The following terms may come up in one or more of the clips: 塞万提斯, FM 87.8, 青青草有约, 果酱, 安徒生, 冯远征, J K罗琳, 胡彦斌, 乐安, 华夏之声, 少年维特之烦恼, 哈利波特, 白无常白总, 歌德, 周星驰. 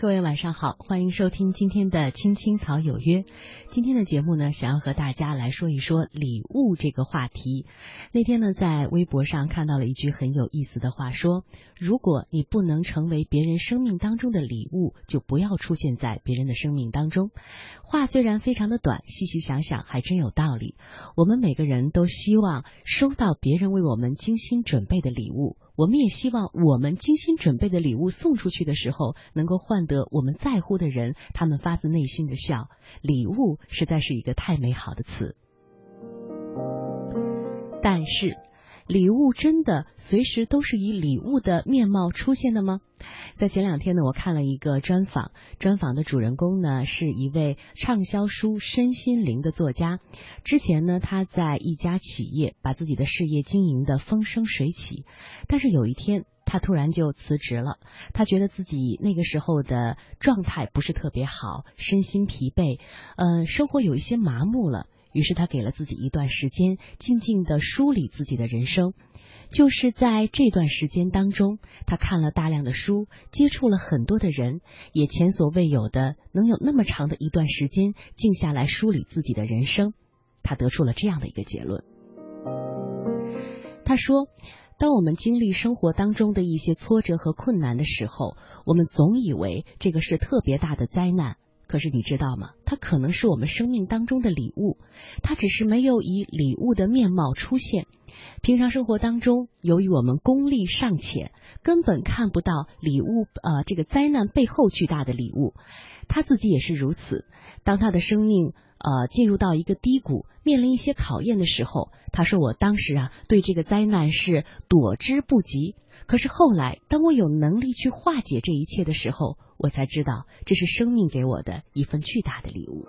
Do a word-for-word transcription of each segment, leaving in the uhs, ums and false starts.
各位晚上好，欢迎收听今天的青青草有约。今天的节目呢，想要和大家来说一说礼物这个话题。那天呢，在微博上看到了一句很有意思的话，说如果你不能成为别人生命当中的礼物，就不要出现在别人的生命当中。话虽然非常的短，细细想想还真有道理。我们每个人都希望收到别人为我们精心准备的礼物，我们也希望我们精心准备的礼物送出去的时候，能够换得我们在乎的人，他们发自内心的笑。礼物实在是一个太美好的词。但是，礼物真的随时都是以礼物的面貌出现的吗？在前两天呢，我看了一个专访，专访的主人公呢是一位畅销书身心灵的作家。之前呢，他在一家企业把自己的事业经营的风生水起，但是有一天他突然就辞职了。他觉得自己那个时候的状态不是特别好，身心疲惫，嗯、呃，生活有一些麻木了。于是他给了自己一段时间，静静地梳理自己的人生。就是在这段时间当中，他看了大量的书，接触了很多的人，也前所未有的能有那么长的一段时间静下来梳理自己的人生。他得出了这样的一个结论。他说，当我们经历生活当中的一些挫折和困难的时候，我们总以为这个是特别大的灾难。可是你知道吗？它可能是我们生命当中的礼物，它只是没有以礼物的面貌出现。平常生活当中，由于我们功力尚浅，根本看不到礼物，呃，这个灾难背后巨大的礼物。他自己也是如此，当他的生命呃进入到一个低谷，面临一些考验的时候，他说我当时啊对这个灾难是躲之不及。可是后来当我有能力去化解这一切的时候，我才知道这是生命给我的一份巨大的礼物。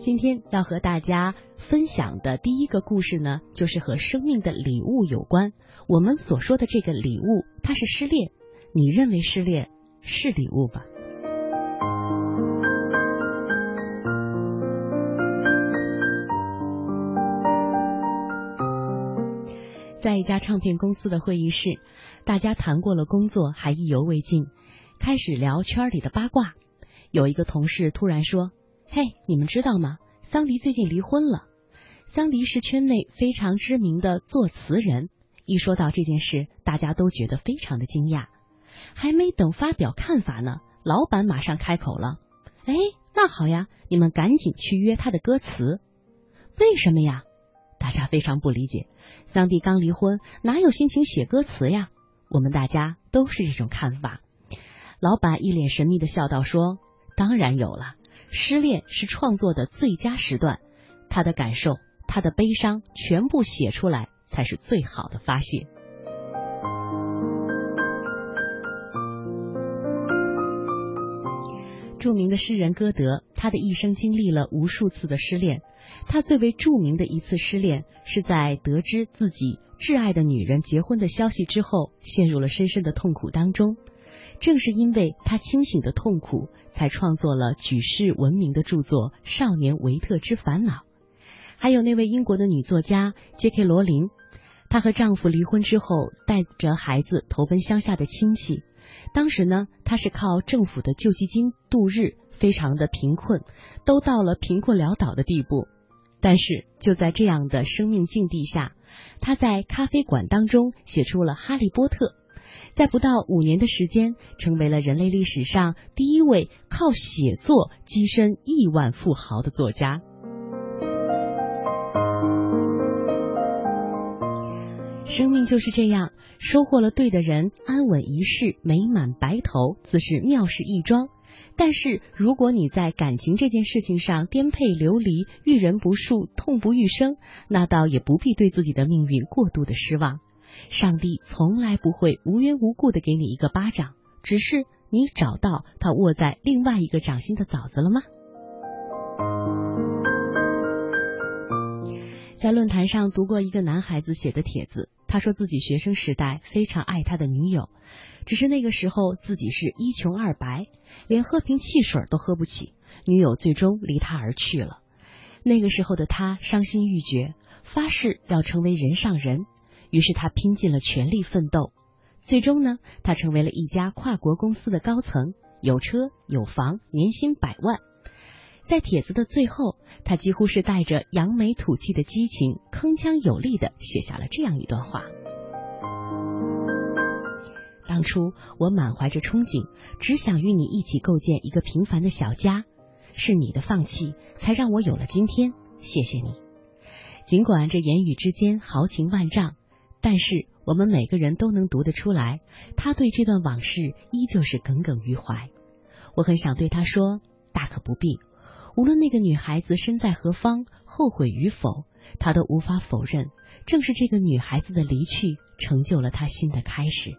今天要和大家分享的第一个故事呢，就是和生命的礼物有关。我们所说的这个礼物，它是失恋。你认为失恋是礼物吧？在一家唱片公司的会议室，大家谈过了工作，还意犹未尽，开始聊圈里的八卦。有一个同事突然说，嘿，你们知道吗？桑迪最近离婚了。桑迪是圈内非常知名的作词人。一说到这件事，大家都觉得非常的惊讶。还没等发表看法呢，老板马上开口了，哎，那好呀，你们赶紧去约他的歌词。为什么呀？大家非常不理解，桑迪刚离婚，哪有心情写歌词呀？我们大家都是这种看法。老板一脸神秘的笑道说，当然有了，失恋是创作的最佳时段，他的感受，他的悲伤全部写出来才是最好的发泄。著名的诗人歌德，他的一生经历了无数次的失恋。他最为著名的一次失恋，是在得知自己挚爱的女人结婚的消息之后，陷入了深深的痛苦当中。正是因为他清醒的痛苦，才创作了举世闻名的著作《少年维特之烦恼》。还有那位英国的女作家J K罗琳，她和丈夫离婚之后，带着孩子投奔乡下的亲戚。当时呢，他是靠政府的救济金度日，非常的贫困，都到了贫困潦倒的地步。但是就在这样的生命境地下，他在咖啡馆当中写出了《哈利波特》，在不到五年的时间，成为了人类历史上第一位靠写作跻身亿万富豪的作家。生命就是这样，收获了对的人，安稳一世，美满白头，自是妙事一桩。但是如果你在感情这件事情上颠沛流离，遇人不淑，痛不欲生，那倒也不必对自己的命运过度的失望。上帝从来不会无缘无故的给你一个巴掌，只是你找到他握在另外一个掌心的枣子了吗？在论坛上读过一个男孩子写的帖子，他说自己学生时代非常爱他的女友，只是那个时候自己是一穷二白，连喝瓶汽水都喝不起，女友最终离他而去了。那个时候的他伤心欲绝，发誓要成为人上人，于是他拼尽了全力奋斗，最终呢，他成为了一家跨国公司的高层，有车有房，年薪百万。在帖子的最后，他几乎是带着扬眉吐气的激情，铿锵有力地写下了这样一段话：当初我满怀着憧憬，只想与你一起构建一个平凡的小家，是你的放弃才让我有了今天，谢谢你。尽管这言语之间豪情万丈，但是我们每个人都能读得出来，他对这段往事依旧是耿耿于怀。我很想对他说，大可不必，无论那个女孩子身在何方，后悔与否，他都无法否认，正是这个女孩子的离去成就了他新的开始。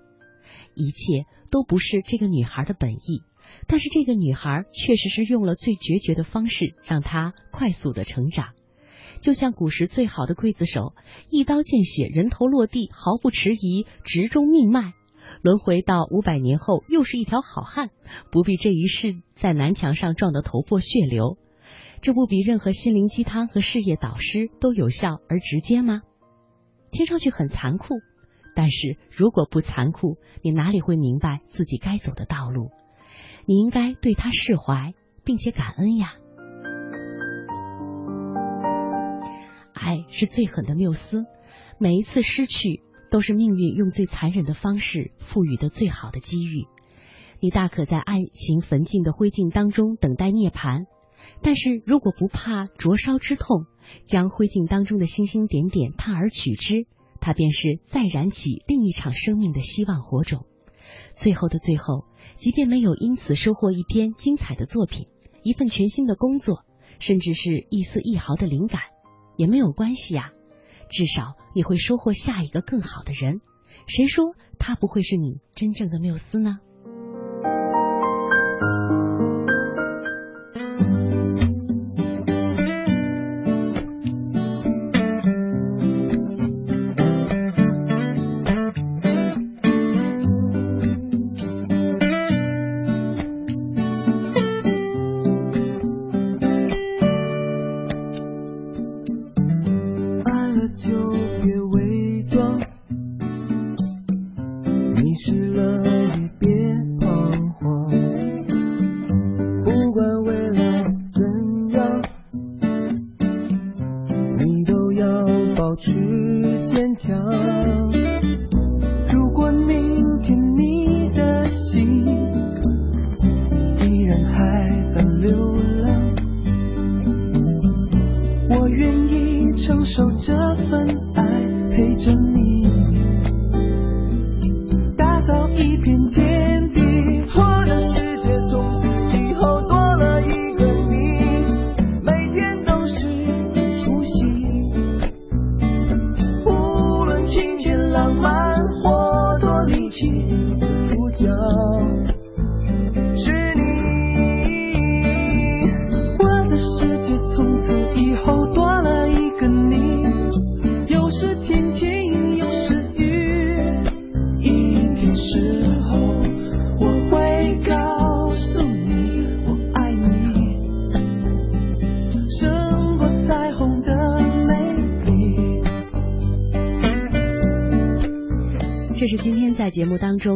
一切都不是这个女孩的本意，但是这个女孩确实是用了最决绝的方式让她快速的成长。就像古时最好的刽子手，一刀见血，人头落地，毫不迟疑，直中命脉，轮回到五百年后又是一条好汉，不必这一世在南墙上撞得头破血流。这不比任何心灵鸡汤和事业导师都有效而直接吗？听上去很残酷，但是如果不残酷，你哪里会明白自己该走的道路？你应该对他释怀，并且感恩呀。爱是最狠的缪斯，每一次失去都是命运用最残忍的方式赋予的最好的机遇。你大可在爱情焚尽的灰烬当中等待涅槃，但是如果不怕灼烧之痛，将灰烬当中的星星点点踏而取之，它便是再燃起另一场生命的希望火种。最后的最后，即便没有因此收获一篇精彩的作品，一份全新的工作，甚至是一丝一毫的灵感，也没有关系啊，至少你会收获下一个更好的人。谁说他不会是你真正的缪斯呢？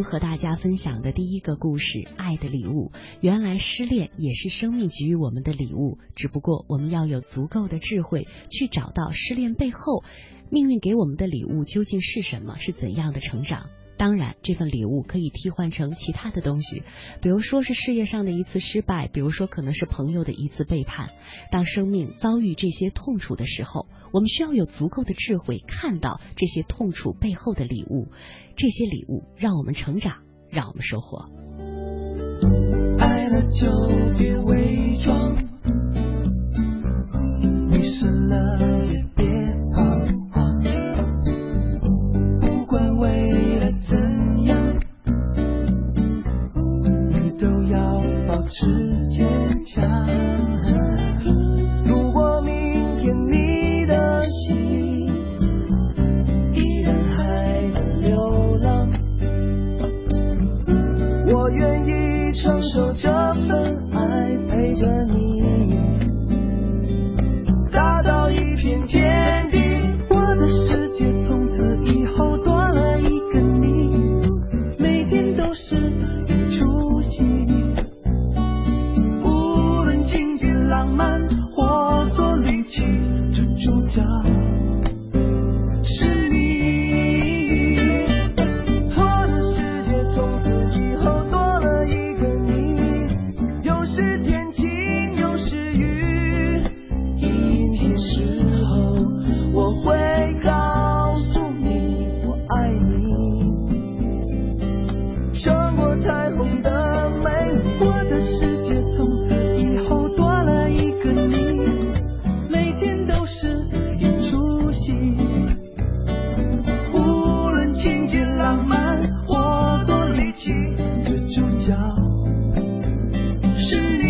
和大家分享的第一个故事，爱的礼物。原来失恋也是生命给予我们的礼物，只不过我们要有足够的智慧去找到失恋背后命运给我们的礼物究竟是什么，是怎样的成长。当然这份礼物可以替换成其他的东西，比如说是事业上的一次失败，比如说可能是朋友的一次背叛。当生命遭遇这些痛楚的时候，我们需要有足够的智慧看到这些痛楚背后的礼物，这些礼物让我们成长，让我们收获。爱了就别伪装，迷失了也别跑，是坚强，如果明天你的心依然还在流浪，我愿意承受这份爱陪着你，打到一片天地，我的世界从此以后多了一个你，彩虹的美丽，我的世界从此以后多了一个你，每天都是一出戏，无论情节浪漫或多离奇，这主角是你。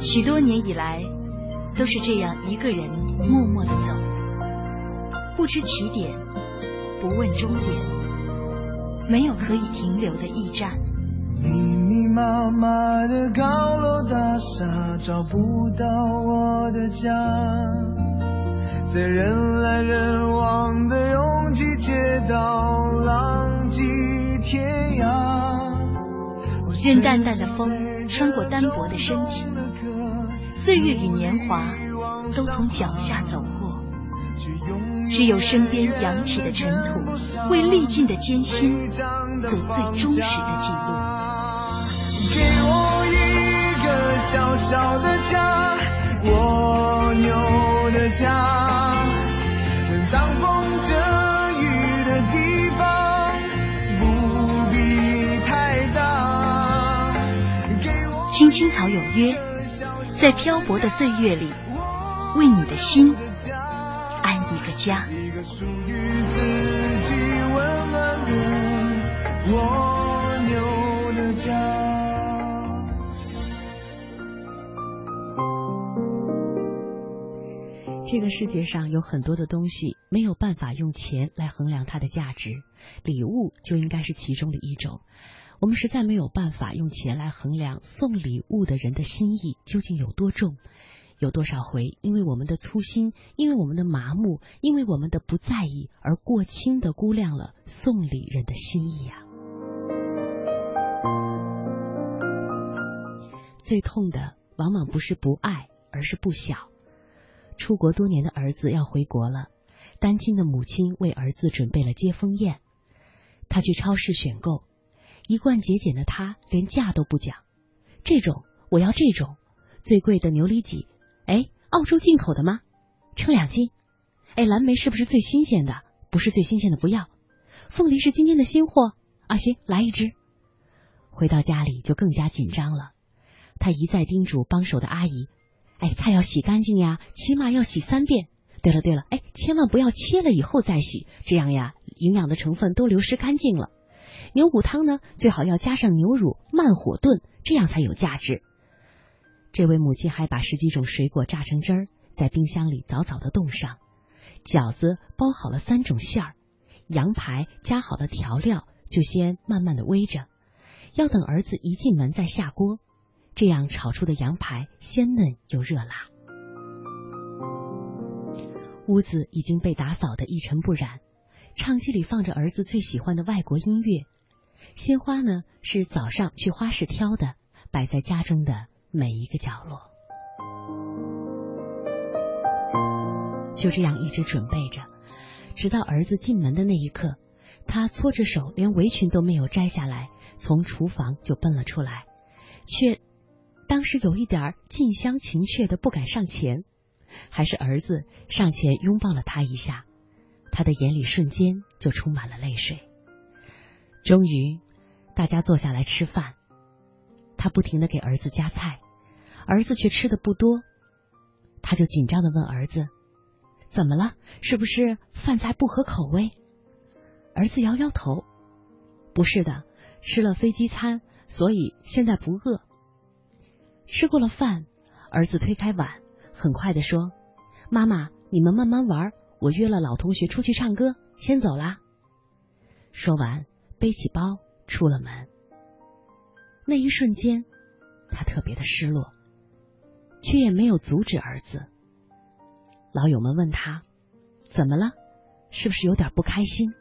许多年以来，都是这样一个人默默地走，不知起点，不问终点，没有可以停留的驿站。密密麻麻的高楼大厦，找不到我的家，在人来人往的拥挤街道，浪迹天涯。任淡淡的风穿过单薄的身体，岁月与年华都从脚下走过，只有身边扬起的尘土，为历尽的艰辛做最忠实的记录。给我一个小小的家，蜗牛的家，挡风遮雨的地方，不必太大。青青草有约，在漂泊的岁月里，为你的心安一个家。这个世界上有很多的东西没有办法用钱来衡量它的价值，礼物就应该是其中的一种。我们实在没有办法用钱来衡量送礼物的人的心意究竟有多重，有多少回因为我们的粗心，因为我们的麻木，因为我们的不在意而过轻地估量了送礼人的心意啊！最痛的往往不是不爱，而是不晓。出国多年的儿子要回国了，单亲的母亲为儿子准备了接风宴，他去超市选购，一贯节俭的他连价都不讲，这种我要，这种最贵的牛里脊，哎，澳洲进口的吗？称两斤。哎，蓝莓是不是最新鲜的？不是最新鲜的不要。凤梨是今天的新货啊，行，来一只。回到家里就更加紧张了，他一再叮嘱帮手的阿姨，哎，菜要洗干净呀，起码要洗三遍。对了对了，哎，千万不要切了以后再洗，这样呀，营养的成分都流失干净了。牛骨汤呢，最好要加上牛乳，慢火炖，这样才有价值。这位母亲还把十几种水果榨成汁儿，在冰箱里早早的冻上。饺子包好了三种馅儿，羊排加好了调料，就先慢慢的煨着，要等儿子一进门再下锅，这样炒出的羊排鲜嫩又热辣。屋子已经被打扫得一尘不染，唱机里放着儿子最喜欢的外国音乐。鲜花呢，是早上去花市挑的，摆在家中的每一个角落。就这样一直准备着，直到儿子进门的那一刻，他搓着手，连围裙都没有摘下来，从厨房就奔了出来，却当时有一点近乡情怯的不敢上前，还是儿子上前拥抱了他一下，他的眼里瞬间就充满了泪水。终于大家坐下来吃饭，他不停地给儿子夹菜，儿子却吃的不多，他就紧张地问儿子，怎么了？是不是饭菜不合口味？儿子摇摇头，不是的，吃了飞机餐，所以现在不饿。吃过了饭，儿子推开碗，很快地说，妈妈，你们慢慢玩，我约了老同学出去唱歌，先走啦。说完背起包出了门。那一瞬间他特别的失落，却也没有阻止儿子。老友们问他怎么了，是不是有点不开心？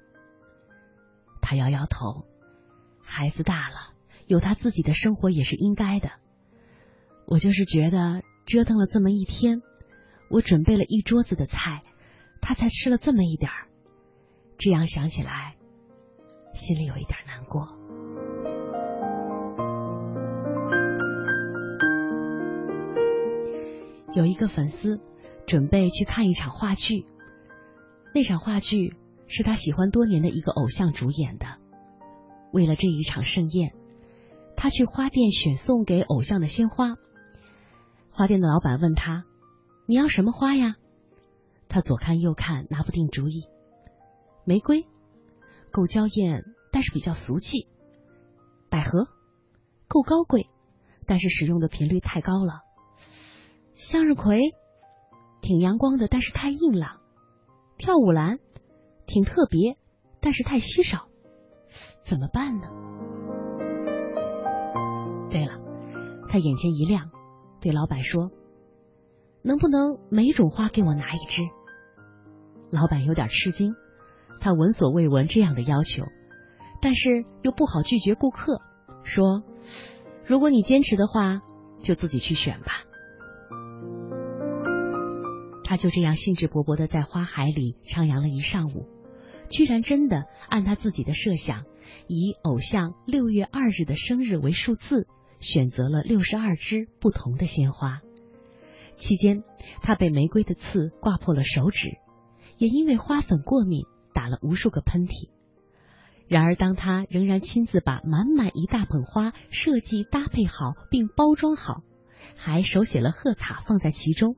他摇摇头，孩子大了，有他自己的生活也是应该的。我就是觉得折腾了这么一天，我准备了一桌子的菜，他才吃了这么一点儿，这样想起来心里有一点难过。有一个粉丝准备去看一场话剧，那场话剧是他喜欢多年的一个偶像主演的。为了这一场盛宴，他去花店选送给偶像的鲜花。花店的老板问他，你要什么花呀？他左看右看拿不定主意。玫瑰够娇艳，但是比较俗气。百合够高贵，但是使用的频率太高了。向日葵挺阳光的，但是太硬朗。跳舞兰挺特别，但是太稀少。怎么办呢？对了，他眼前一亮，对老板说，能不能每种花给我拿一支？老板有点吃惊，他闻所未闻这样的要求，但是又不好拒绝顾客，说如果你坚持的话就自己去选吧。他就这样兴致勃勃地在花海里徜徉了一上午，居然真的按他自己的设想，以偶像六月二日的生日为数字，选择了六十二支不同的鲜花。期间他被玫瑰的刺刮破了手指，也因为花粉过敏打了无数个喷嚏。然而当他仍然亲自把满满一大捧花设计搭配好并包装好，还手写了贺卡放在其中，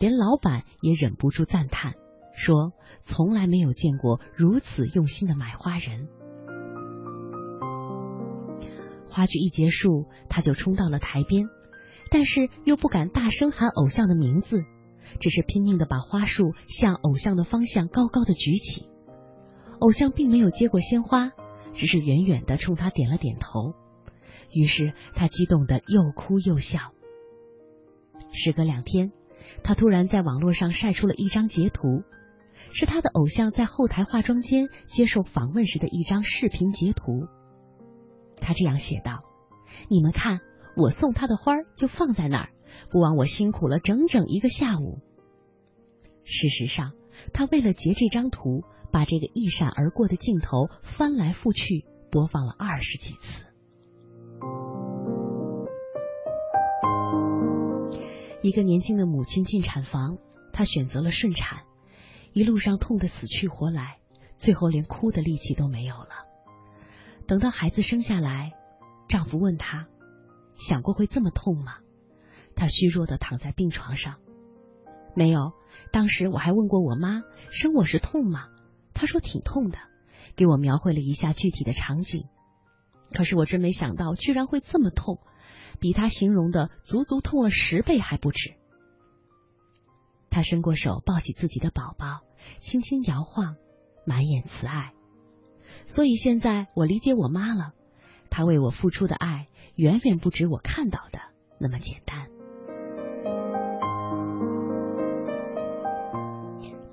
连老板也忍不住赞叹，说从来没有见过如此用心的买花人。话剧一结束，他就冲到了台边，但是又不敢大声喊偶像的名字，只是拼命地把花束向偶像的方向高高地举起。偶像并没有接过鲜花，只是远远地冲他点了点头。于是他激动得又哭又笑。时隔两天，他突然在网络上晒出了一张截图，是他的偶像在后台化妆间接受访问时的一张视频截图。他这样写道，你们看，我送他的花就放在那儿，不枉我辛苦了整整一个下午。事实上，他为了截这张图，把这个一闪而过的镜头翻来覆去播放了二十几次。一个年轻的母亲进产房，她选择了顺产，一路上痛得死去活来，最后连哭的力气都没有了。等到孩子生下来，丈夫问她，想过会这么痛吗？她虚弱地躺在病床上，没有，当时我还问过我妈，生我是痛吗？她说挺痛的，给我描绘了一下具体的场景。可是我真没想到居然会这么痛，比他形容的足足痛了十倍还不止。他伸过手抱起自己的宝宝，轻轻摇晃，满眼慈爱。所以现在我理解我妈了，她为我付出的爱远远不止我看到的那么简单。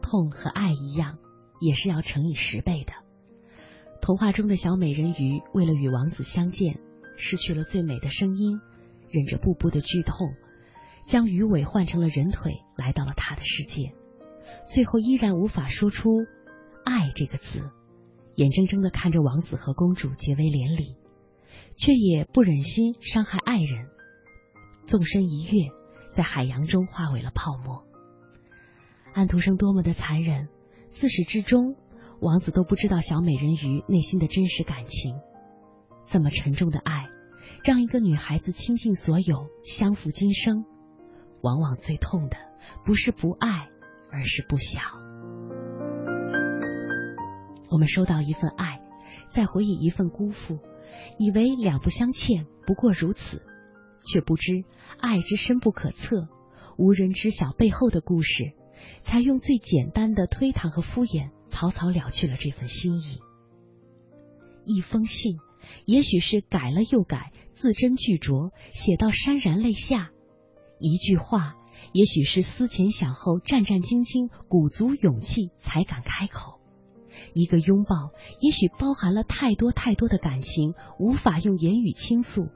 痛和爱一样，也是要乘以十倍的。童话中的小美人鱼为了与王子相见，失去了最美的声音，忍着步步的剧痛，将鱼尾换成了人腿，来到了他的世界，最后依然无法说出爱这个字，眼睁睁地看着王子和公主结为连理，却也不忍心伤害爱人，纵身一跃，在海洋中化为了泡沫。安徒生多么的残忍，自始至终王子都不知道小美人鱼内心的真实感情。这么沉重的爱，让一个女孩子倾尽所有，相扶今生，往往最痛的不是不爱，而是不晓。我们收到一份爱，再回忆一份辜负，以为两不相欠，不过如此，却不知爱之深不可测，无人知晓背后的故事，才用最简单的推搪和敷衍草草了去了这份心意。一封信，也许是改了又改，字斟句酌，写到潸然泪下；一句话，也许是思前想后，战战兢兢，鼓足勇气才敢开口；一个拥抱，也许包含了太多太多的感情，无法用言语倾诉，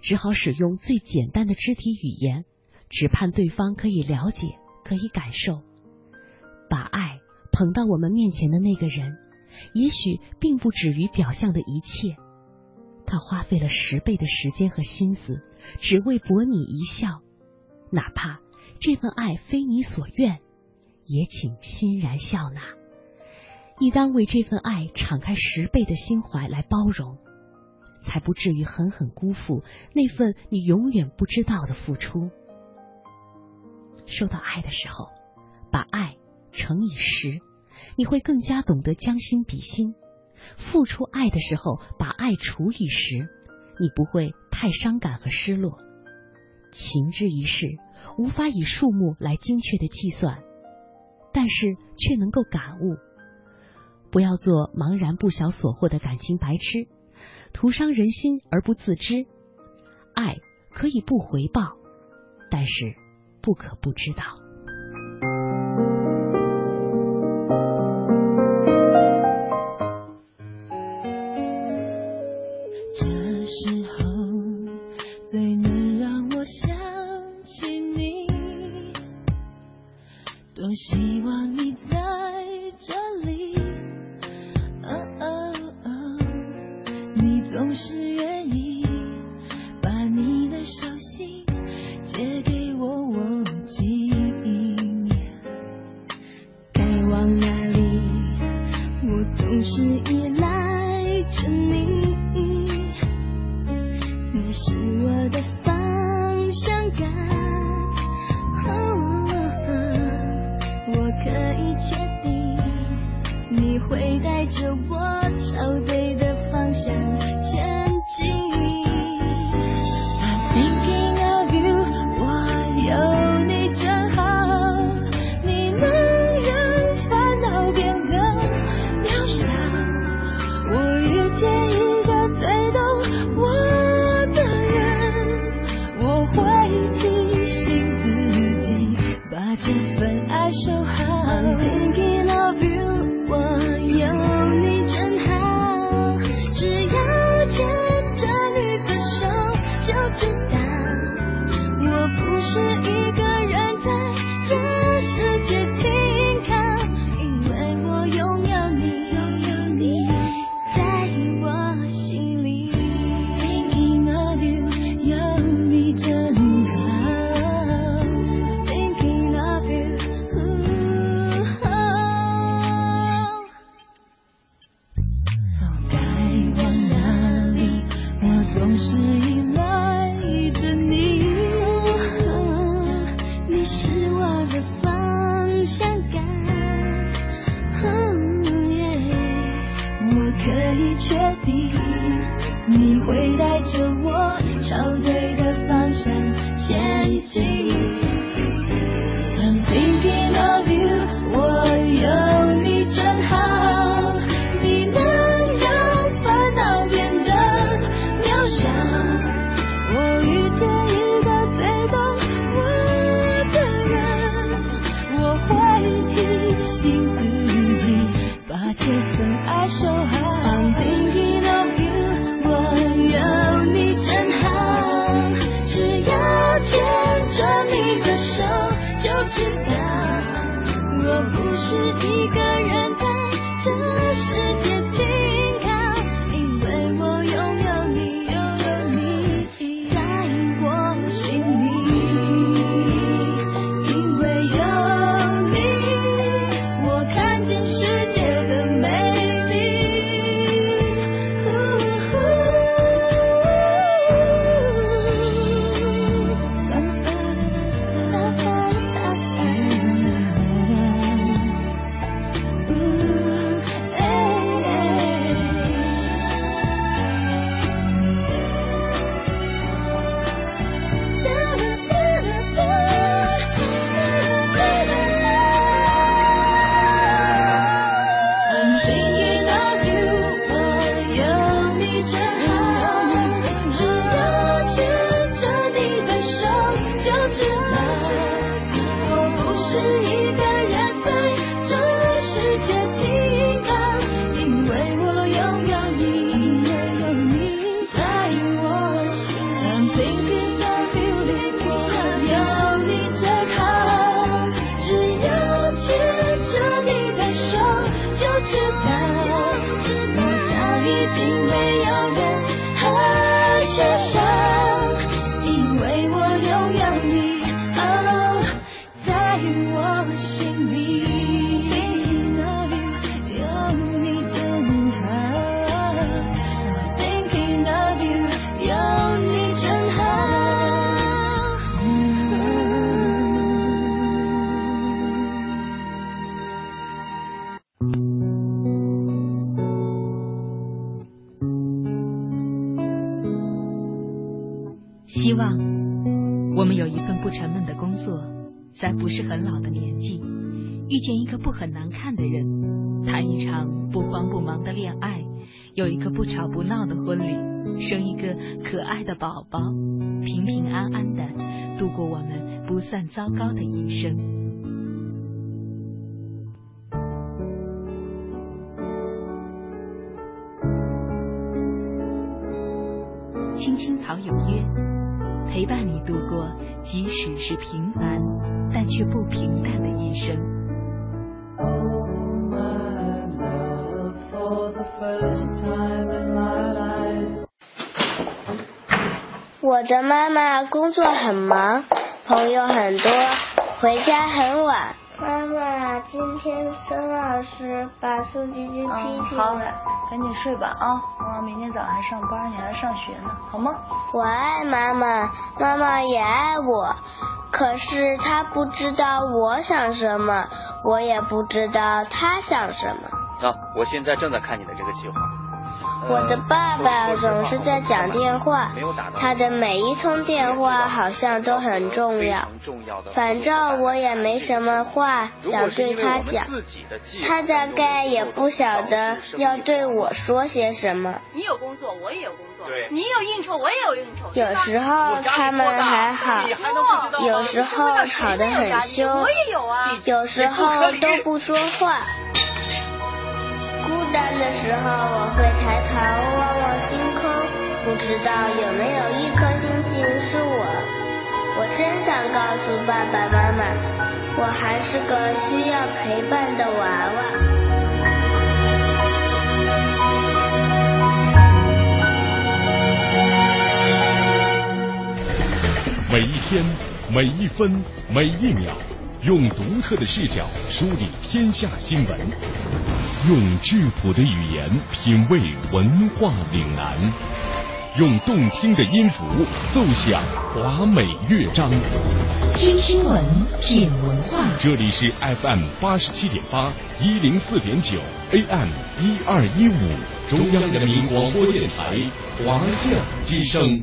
只好使用最简单的肢体语言，只盼对方可以了解，可以感受。把爱捧到我们面前的那个人，也许并不止于表象的一切，他花费了十倍的时间和心思，只为博你一笑。哪怕这份爱非你所愿，也请欣然笑纳，亦当为这份爱敞开十倍的心怀来包容，才不至于狠狠辜负那份你永远不知道的付出。收到爱的时候，把爱乘以十，你会更加懂得将心比心；付出爱的时候，把爱除以十，你不会太伤感和失落。情之一事，无法以数目来精确的计算，但是却能够感悟。不要做茫然不晓所获的感情白痴，徒伤人心而不自知。爱可以不回报，但是不可不知道。这时候最能让我想起你，多希望你在这里。哦哦哦，你总是愿意把你的手心借给总是依赖着你，你是我的方向感、哦、我可以确定你会带着我朝对的方向前进。 I'm thinking of you， 我有望我们有一份不沉闷的工作，在不是很老的年纪遇见一个不很难看的人，谈一场不慌不忙的恋爱，有一个不吵不闹的婚礼，生一个可爱的宝宝，平平安安的度过我们不算糟糕的一生。青青草有约，陪伴你度过即使是平凡但却不平淡的一生。 Oh my love, for the first time in my life. 我的妈妈工作很忙，朋友很多，回家很晚。妈妈，今天孙老师把宋晶晶批评了。嗯，好，赶紧睡吧啊！妈妈明天早上还上班，你还上学呢，好吗？我爱妈妈，妈妈也爱我，可是她不知道我想什么，我也不知道她想什么。啊，我现在正在看你的这个计划。我的爸爸总是在讲电话，他的每一通电话好像都很重要，反正我也没什么话想对他讲，他大概也不晓得要对我说些什么。你有工作，我也有工作，你有应酬，我也有应酬。有时候他们还好，有时候吵得很凶，有时候都不说话。孤单的时候，我会抬头望望星空，不知道有没有一颗星星是我。我真想告诉爸爸妈妈，我还是个需要陪伴的娃娃。每一天，每一分，每一秒，用独特的视角梳理天下新闻。用质朴的语言品味文化岭南，用动听的音符奏响华美乐章。听新闻，品文化。这里是 F M 八十七点八，一零四点九 ，A M 一二一五，中央人民广播电台华夏之声。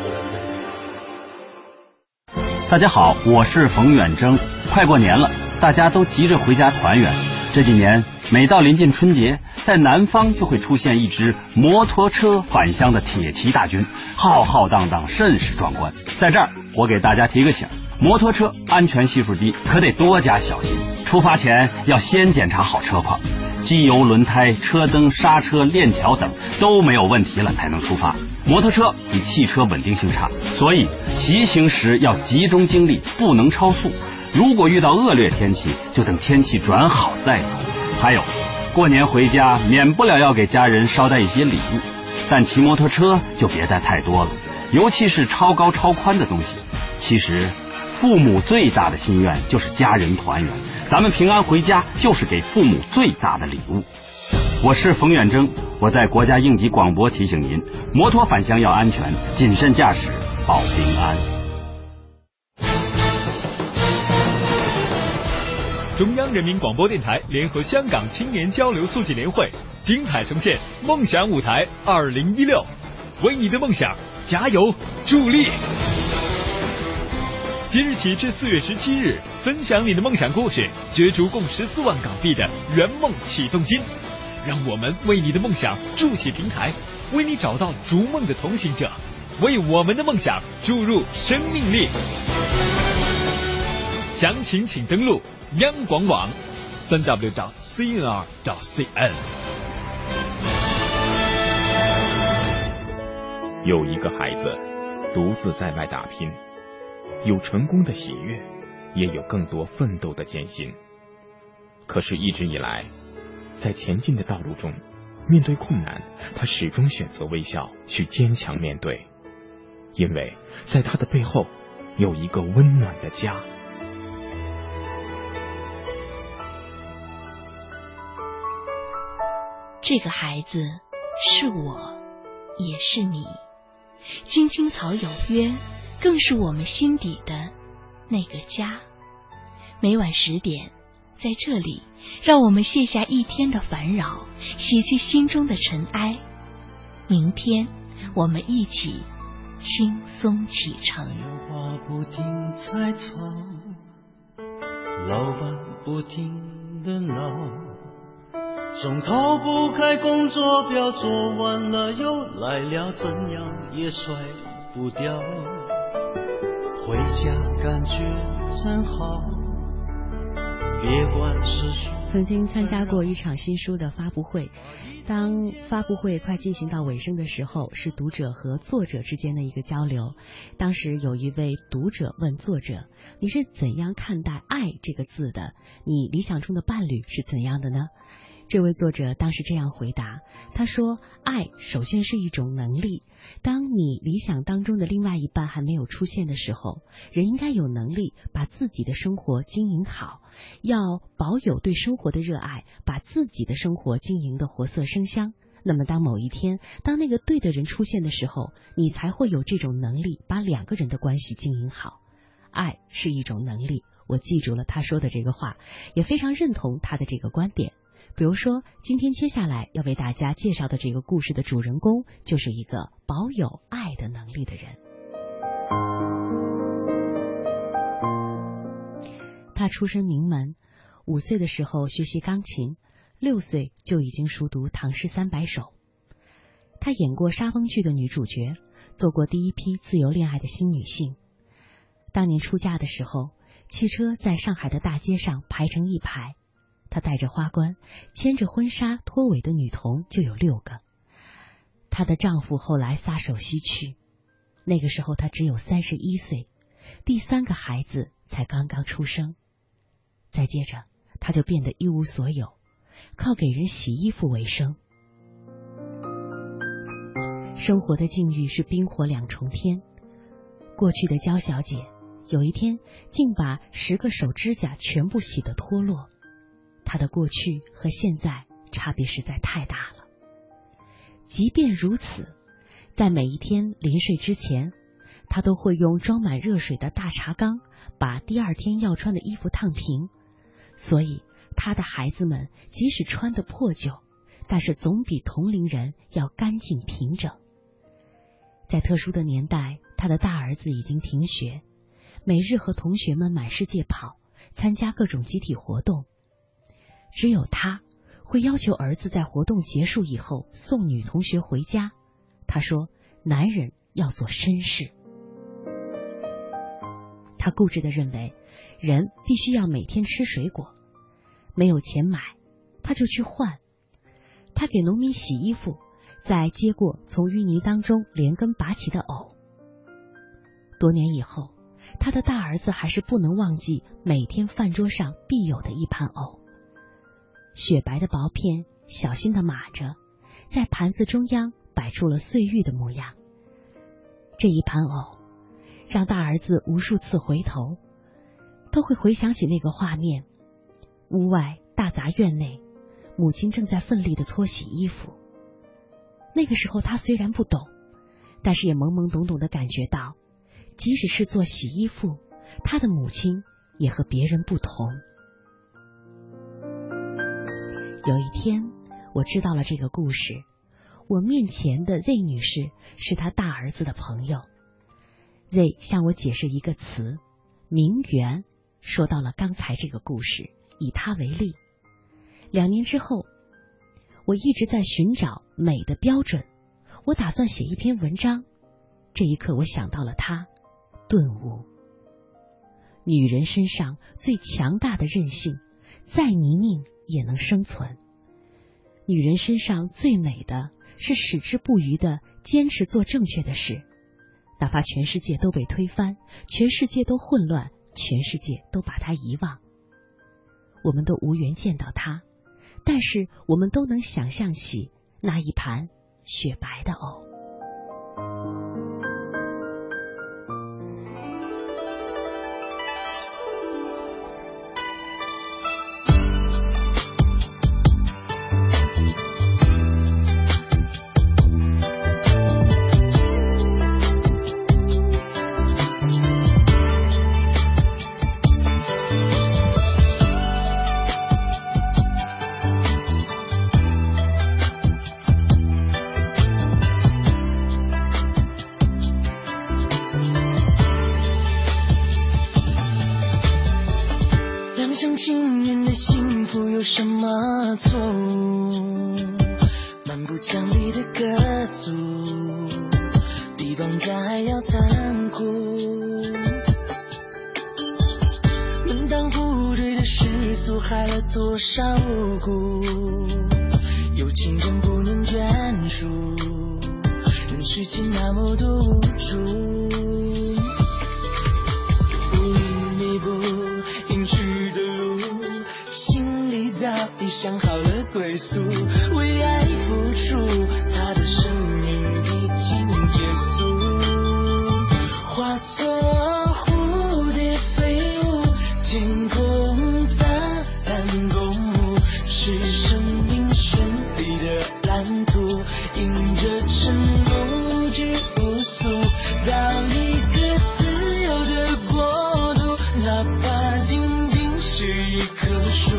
大家好，我是冯远征。快过年了，大家都急着回家团圆。这几年每到临近春节，在南方就会出现一支摩托车返乡的铁骑大军，浩浩荡荡，甚是壮观。在这儿我给大家提个醒，摩托车安全系数低，可得多加小心。出发前要先检查好车况，机油、轮胎、车灯、刹车、链条等都没有问题了才能出发。摩托车比汽车稳定性差，所以骑行时要集中精力，不能超速。如果遇到恶劣天气，就等天气转好再走。还有，过年回家免不了要给家人捎带一些礼物，但骑摩托车就别带太多了，尤其是超高超宽的东西。其实父母最大的心愿就是家人团圆，咱们平安回家就是给父母最大的礼物。我是冯远征，我在国家应急广播提醒您，摩托返乡要安全，谨慎驾驶，保平安。中央人民广播电台联合香港青年交流促进联会，精彩呈现梦想舞台二零一六，为你的梦想加油助力。即日起至四月十七日，分享你的梦想故事，角逐共十四万港币的圆梦启动金。让我们为你的梦想筑起平台，为你找到逐梦的同行者，为我们的梦想注入生命力。详情请登录央广网 三 w 点 c n r 点 c n。有一个孩子独自在外打拼。有成功的喜悦，也有更多奋斗的艰辛。可是一直以来，在前进的道路中，面对困难，他始终选择微笑去坚强面对。因为在他的背后有一个温暖的家。这个孩子是我，也是你。青青草有约，更是我们心底的那个家。每晚十点，在这里，让我们卸下一天的烦扰，洗去心中的尘埃。明天，我们一起轻松启程。电话不停在吵，老板不停的闹。总逃不开工作表，做完了又来了，怎样也甩不掉。回家感觉真好，别管世俗。曾经参加过一场新书的发布会，当发布会快进行到尾声的时候，是读者和作者之间的一个交流。当时有一位读者问作者，你是怎样看待爱这个字的？你理想中的伴侣是怎样的呢？这位作者当时这样回答，他说，爱首先是一种能力，当你理想当中的另外一半还没有出现的时候，人应该有能力把自己的生活经营好，要保有对生活的热爱，把自己的生活经营的活色生香。那么当某一天，当那个对的人出现的时候，你才会有这种能力把两个人的关系经营好。爱是一种能力，我记住了他说的这个话，也非常认同他的这个观点。比如说，今天接下来要为大家介绍的这个故事的主人公，就是一个保有爱的能力的人。他出身名门，五岁的时候学习钢琴，六岁就已经熟读唐诗三百首。他演过莎翁剧的女主角，做过第一批自由恋爱的新女性。当年出嫁的时候，汽车在上海的大街上排成一排，他戴着花冠，牵着婚纱拖尾的女童就有六个。她的丈夫后来撒手西去，那个时候她只有三十一岁，第三个孩子才刚刚出生。再接着，她就变得一无所有，靠给人洗衣服为生。生活的境遇是冰火两重天。过去的娇小姐，有一天竟把十个手指甲全部洗得脱落。他的过去和现在差别实在太大了。即便如此，在每一天临睡之前，他都会用装满热水的大茶缸把第二天要穿的衣服烫平，所以他的孩子们即使穿得破旧，但是总比同龄人要干净平整。在特殊的年代，他的大儿子已经停学，每日和同学们满世界跑，参加各种集体活动。只有他会要求儿子在活动结束以后送女同学回家。他说，男人要做绅士。他固执地认为，人必须要每天吃水果，没有钱买他就去换。他给农民洗衣服，再接过从淤泥当中连根拔起的藕。多年以后，他的大儿子还是不能忘记每天饭桌上必有的一盘藕。雪白的薄片小心地码着，在盘子中央摆出了碎玉的模样。这一盘藕让大儿子无数次回头，都会回想起那个画面，屋外大杂院内，母亲正在奋力地搓洗衣服。那个时候他虽然不懂，但是也懵懵懂懂地感觉到，即使是做洗衣服，他的母亲也和别人不同。有一天，我知道了这个故事。我面前的 Z 女士是她大儿子的朋友。Z 向我解释一个词，名媛，说到了刚才这个故事，以她为例。两年之后，我一直在寻找美的标准，我打算写一篇文章。这一刻我想到了她，顿悟。女人身上最强大的韧性，再泥泞也能生存。女人身上最美的是矢志不渝的坚持做正确的事，哪怕全世界都被推翻，全世界都混乱，全世界都把她遗忘。我们都无缘见到她，但是我们都能想象起那一盘雪白的藕。有什么错误，蛮不讲理的各族比绑架还要残酷，门当户对的世俗害了多少无辜，有情人不能眷属，人世间那么多无助，想好了归宿，为爱付出，他的生命已经结束，化作蝴蝶飞舞，天空杂乱共舞，是生命绚丽的蓝图，迎着晨露去无数，到一个自由的国度，哪怕仅仅是一棵树，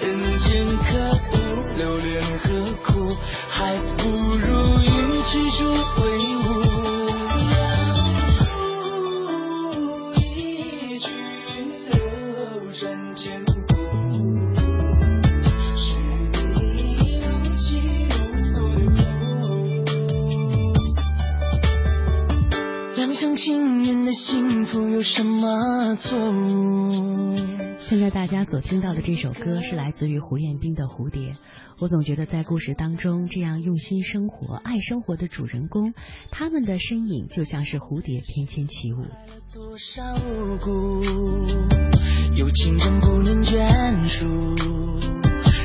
人间可不留恋何苦，还不如与蜘蛛为伍。舞一曲流转千古，是你如泣如诉的苦。两厢情愿的幸福有什么错误？现在大家所听到的这首歌是来自于胡彦斌的《蝴蝶》。我总觉得在故事当中，这样用心生活、爱生活的主人公，他们的身影就像是蝴蝶翩跹起舞。多少苦，有情人不能眷属，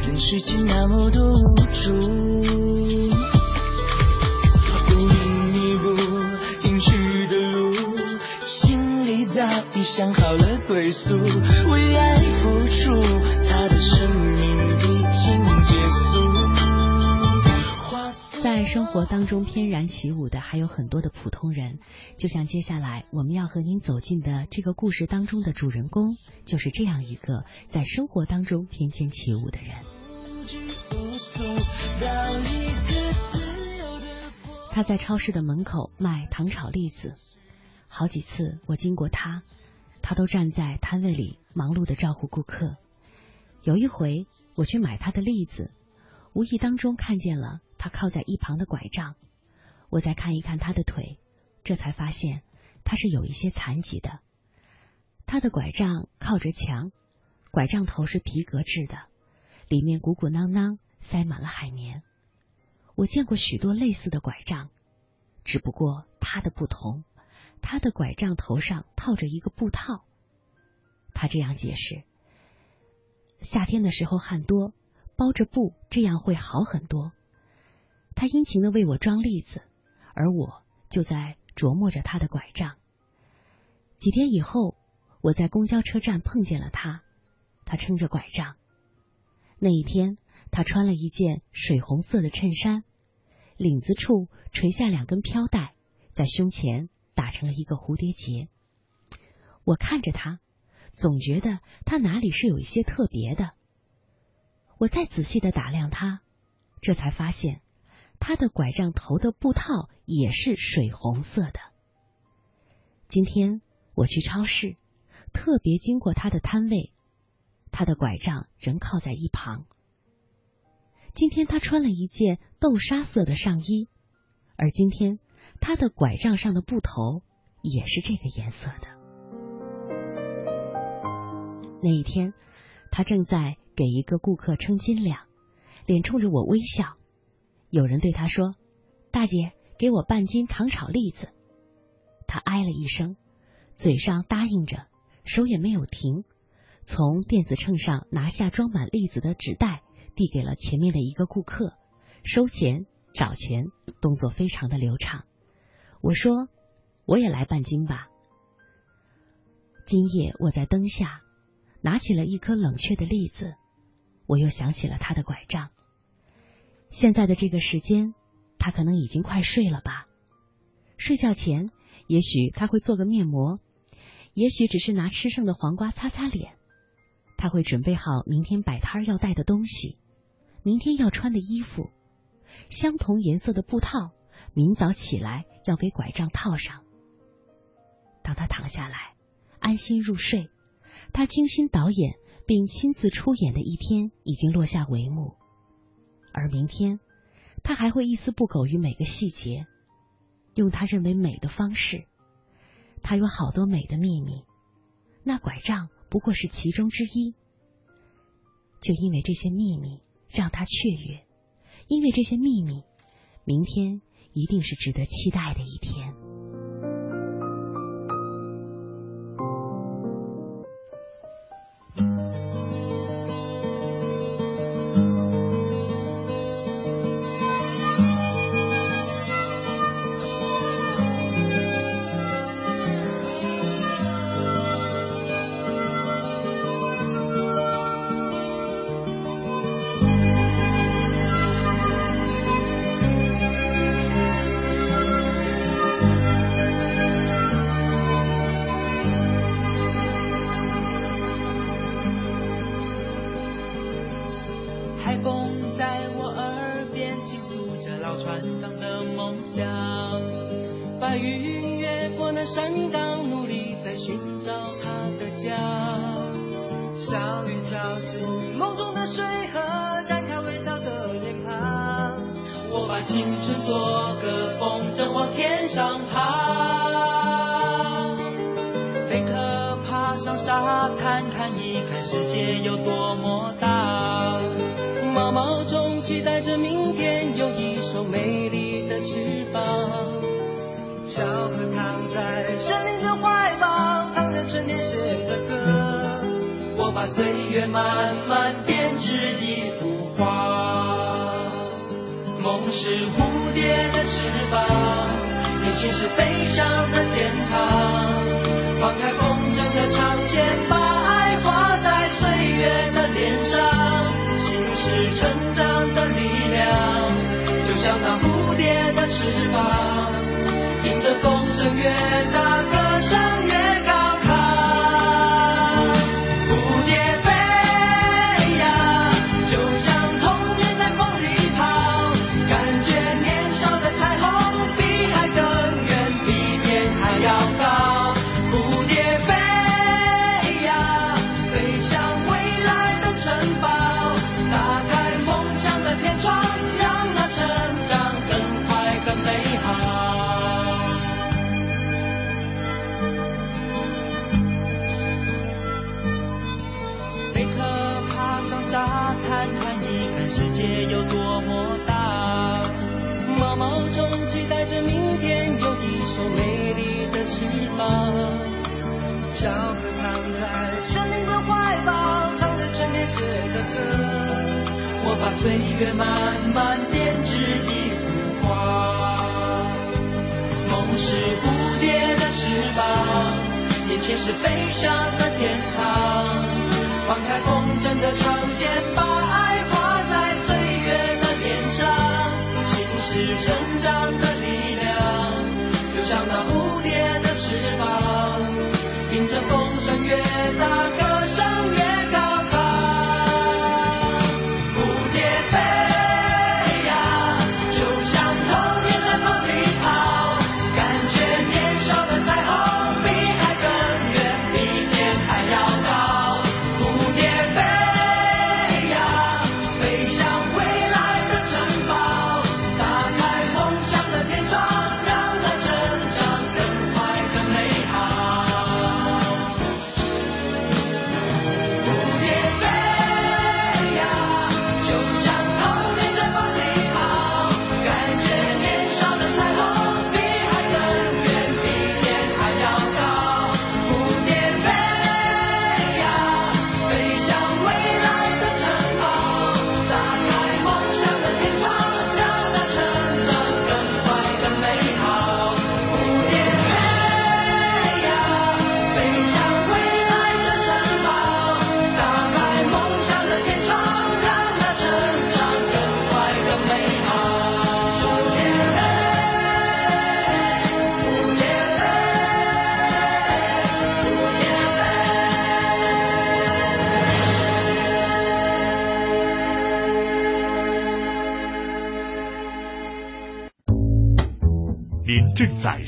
人世间那么多无助，不弥补隐去的路，心里早已想好了归宿，为爱付出，他的生命已经结束。在生活当中翩然起舞的还有很多的普通人，就像接下来我们要和您走进的这个故事当中的主人公，就是这样一个在生活当中翩跹起舞的人。他在超市的门口卖糖炒栗子，好几次我经过他，他都站在摊位里忙碌地招呼顾客。有一回我去买他的栗子，无意当中看见了他靠在一旁的拐杖，我再看一看他的腿，这才发现他是有一些残疾的。他的拐杖靠着墙，拐杖头是皮革制的，里面鼓鼓囊囊塞满了海绵。我见过许多类似的拐杖，只不过他的不同，他的拐杖头上套着一个布套。他这样解释，夏天的时候汗多，包着布，这样会好很多。他殷勤地为我装栗子，而我就在琢磨着他的拐杖。几天以后，我在公交车站碰见了他，他撑着拐杖。那一天，他穿了一件水红色的衬衫，领子处垂下两根飘带，在胸前打成了一个蝴蝶结。我看着他，总觉得他哪里是有一些特别的。我再仔细地打量他，这才发现他的拐杖头的布套也是水红色的。今天我去超市，特别经过他的摊位，他的拐杖仍靠在一旁。今天他穿了一件豆沙色的上衣，而今天他的拐杖上的布头也是这个颜色的。那一天，他正在给一个顾客称斤两，脸冲着我微笑。有人对他说：“大姐，给我半斤糖炒栗子。”他哎了一声，嘴上答应着，手也没有停，从电子秤上拿下装满栗子的纸袋，递给了前面的一个顾客，收钱、找钱，动作非常的流畅。我说：“我也来半斤吧。”今夜我在灯下拿起了一颗冷却的栗子，我又想起了他的拐杖。现在的这个时间，他可能已经快睡了吧？睡觉前，也许他会做个面膜，也许只是拿吃剩的黄瓜擦擦脸。他会准备好明天摆摊要带的东西，明天要穿的衣服，相同颜色的布套，明早起来要给拐杖套上。当他躺下来安心入睡，他精心导演并亲自出演的一天已经落下帷幕，而明天他还会一丝不苟于每个细节，用他认为美的方式。他有好多美的秘密，那拐杖不过是其中之一。就因为这些秘密让他雀跃，因为这些秘密，明天一定是值得期待的一天。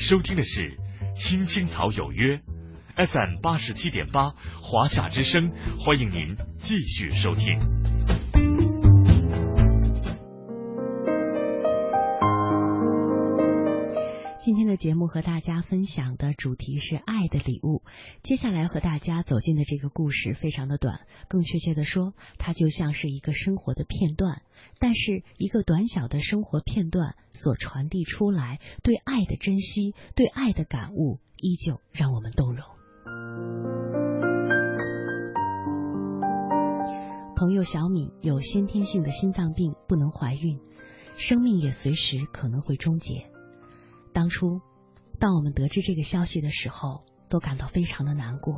收听的是青青草有约 F M 八十七点八华夏之声，欢迎您继续收听。今天的节目和大家分享的主题是爱的礼物。接下来和大家走进的这个故事非常的短，更确切的说，它就像是一个生活的片段，但是一个短小的生活片段所传递出来对爱的珍惜，对爱的感悟，依旧让我们动容。朋友小敏有先天性的心脏病，不能怀孕，生命也随时可能会终结。当初当我们得知这个消息的时候，都感到非常的难过。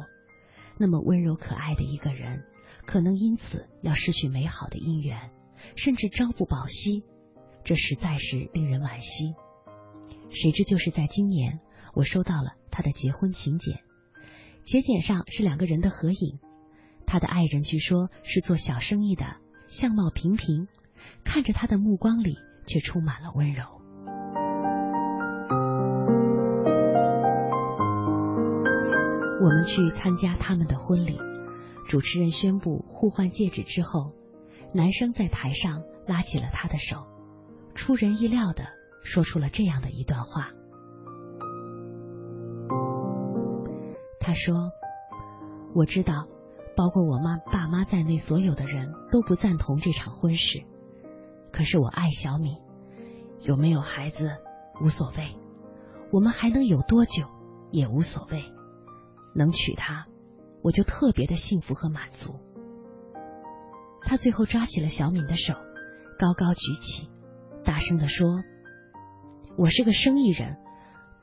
那么温柔可爱的一个人，可能因此要失去美好的姻缘，甚至朝不保夕，这实在是令人惋惜。谁知就是在今年，我收到了他的结婚请柬，请柬上是两个人的合影。他的爱人据说是做小生意的，相貌平平，看着他的目光里却充满了温柔。我们去参加他们的婚礼，主持人宣布互换戒指之后，男生在台上拉起了他的手，出人意料的说出了这样的一段话。他说，我知道包括我妈爸妈在内所有的人都不赞同这场婚事，可是我爱小敏，有没有孩子无所谓，我们还能有多久也无所谓，能娶她我就特别的幸福和满足。他最后抓起了小敏的手，高高举起，大声地说，我是个生意人，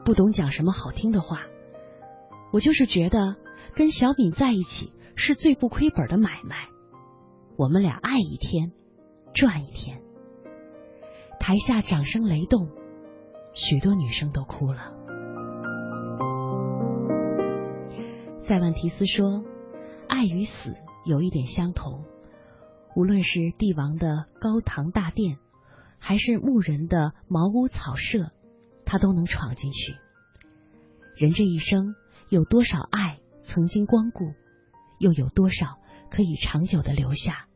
不懂讲什么好听的话，我就是觉得跟小敏在一起是最不亏本的买卖，我们俩爱一天赚一天。台下掌声雷动，许多女生都哭了。塞万提斯说，爱与死有一点相同，无论是帝王的高堂大殿，还是牧人的茅屋草舍，他都能闯进去。人这一生有多少爱曾经光顾，又有多少可以长久的留下？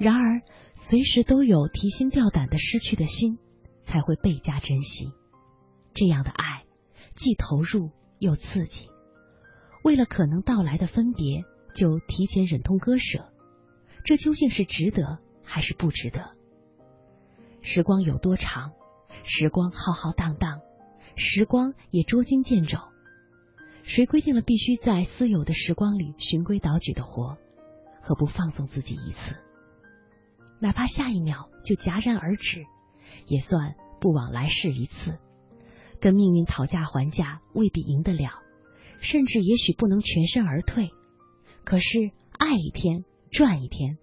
然而随时都有提心吊胆的失去的心，才会倍加珍惜。这样的爱既投入又刺激，为了可能到来的分别就提前忍痛割舍，这究竟是值得还是不值得？时光有多长？时光浩浩荡荡，时光也捉襟见肘。谁规定了必须在私有的时光里循规蹈矩的活？何不放纵自己一次？哪怕下一秒就戛然而止，也算不枉来世一次。跟命运讨价还价未必赢得了，甚至也许不能全身而退。可是爱一天赚一天，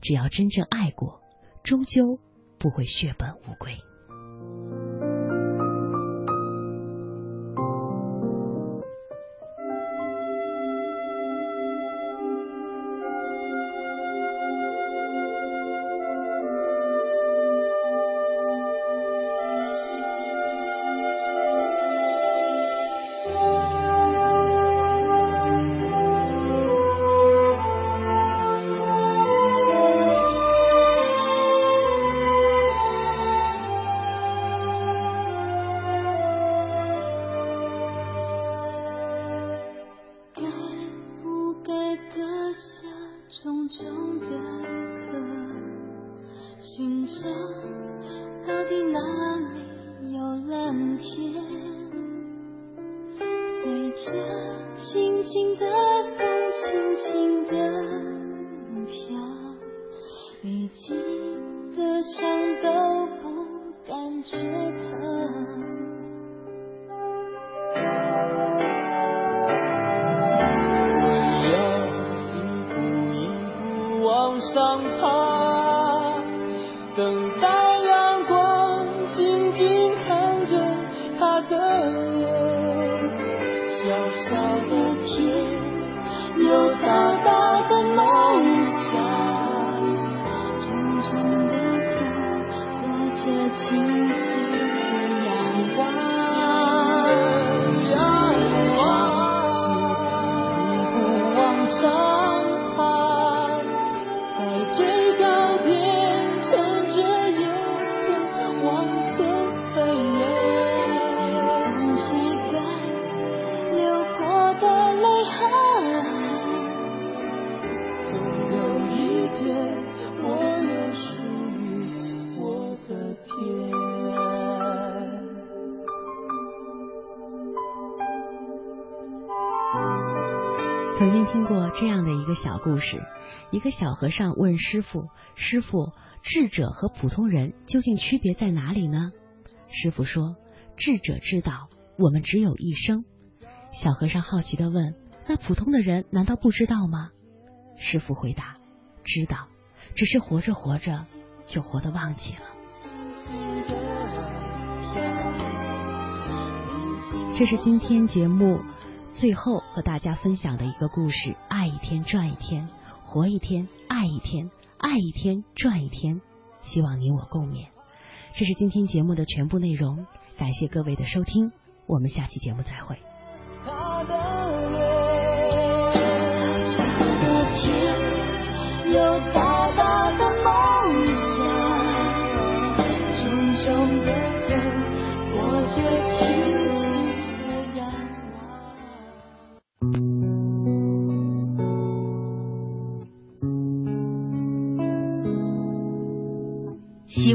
只要真正爱过，终究不会血本无归。曾经听过这样的一个小故事，一个小和尚问师父，师父，智者和普通人究竟区别在哪里呢？师父说，智者知道我们只有一生。小和尚好奇地问，那普通的人难道不知道吗？师父回答，知道，只是活着活着就活得忘记了。这是今天节目最后和大家分享的一个故事，爱一天赚一天，活一天爱一天，爱一天赚一天，希望你我共勉。这是今天节目的全部内容，感谢各位的收听，我们下期节目再会。他的泪，小小的天，有大大的梦想，重重的人，我却轻轻希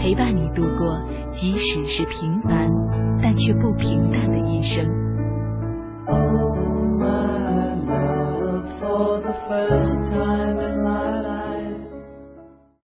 陪伴你度过即使是平凡但却不平淡的一生。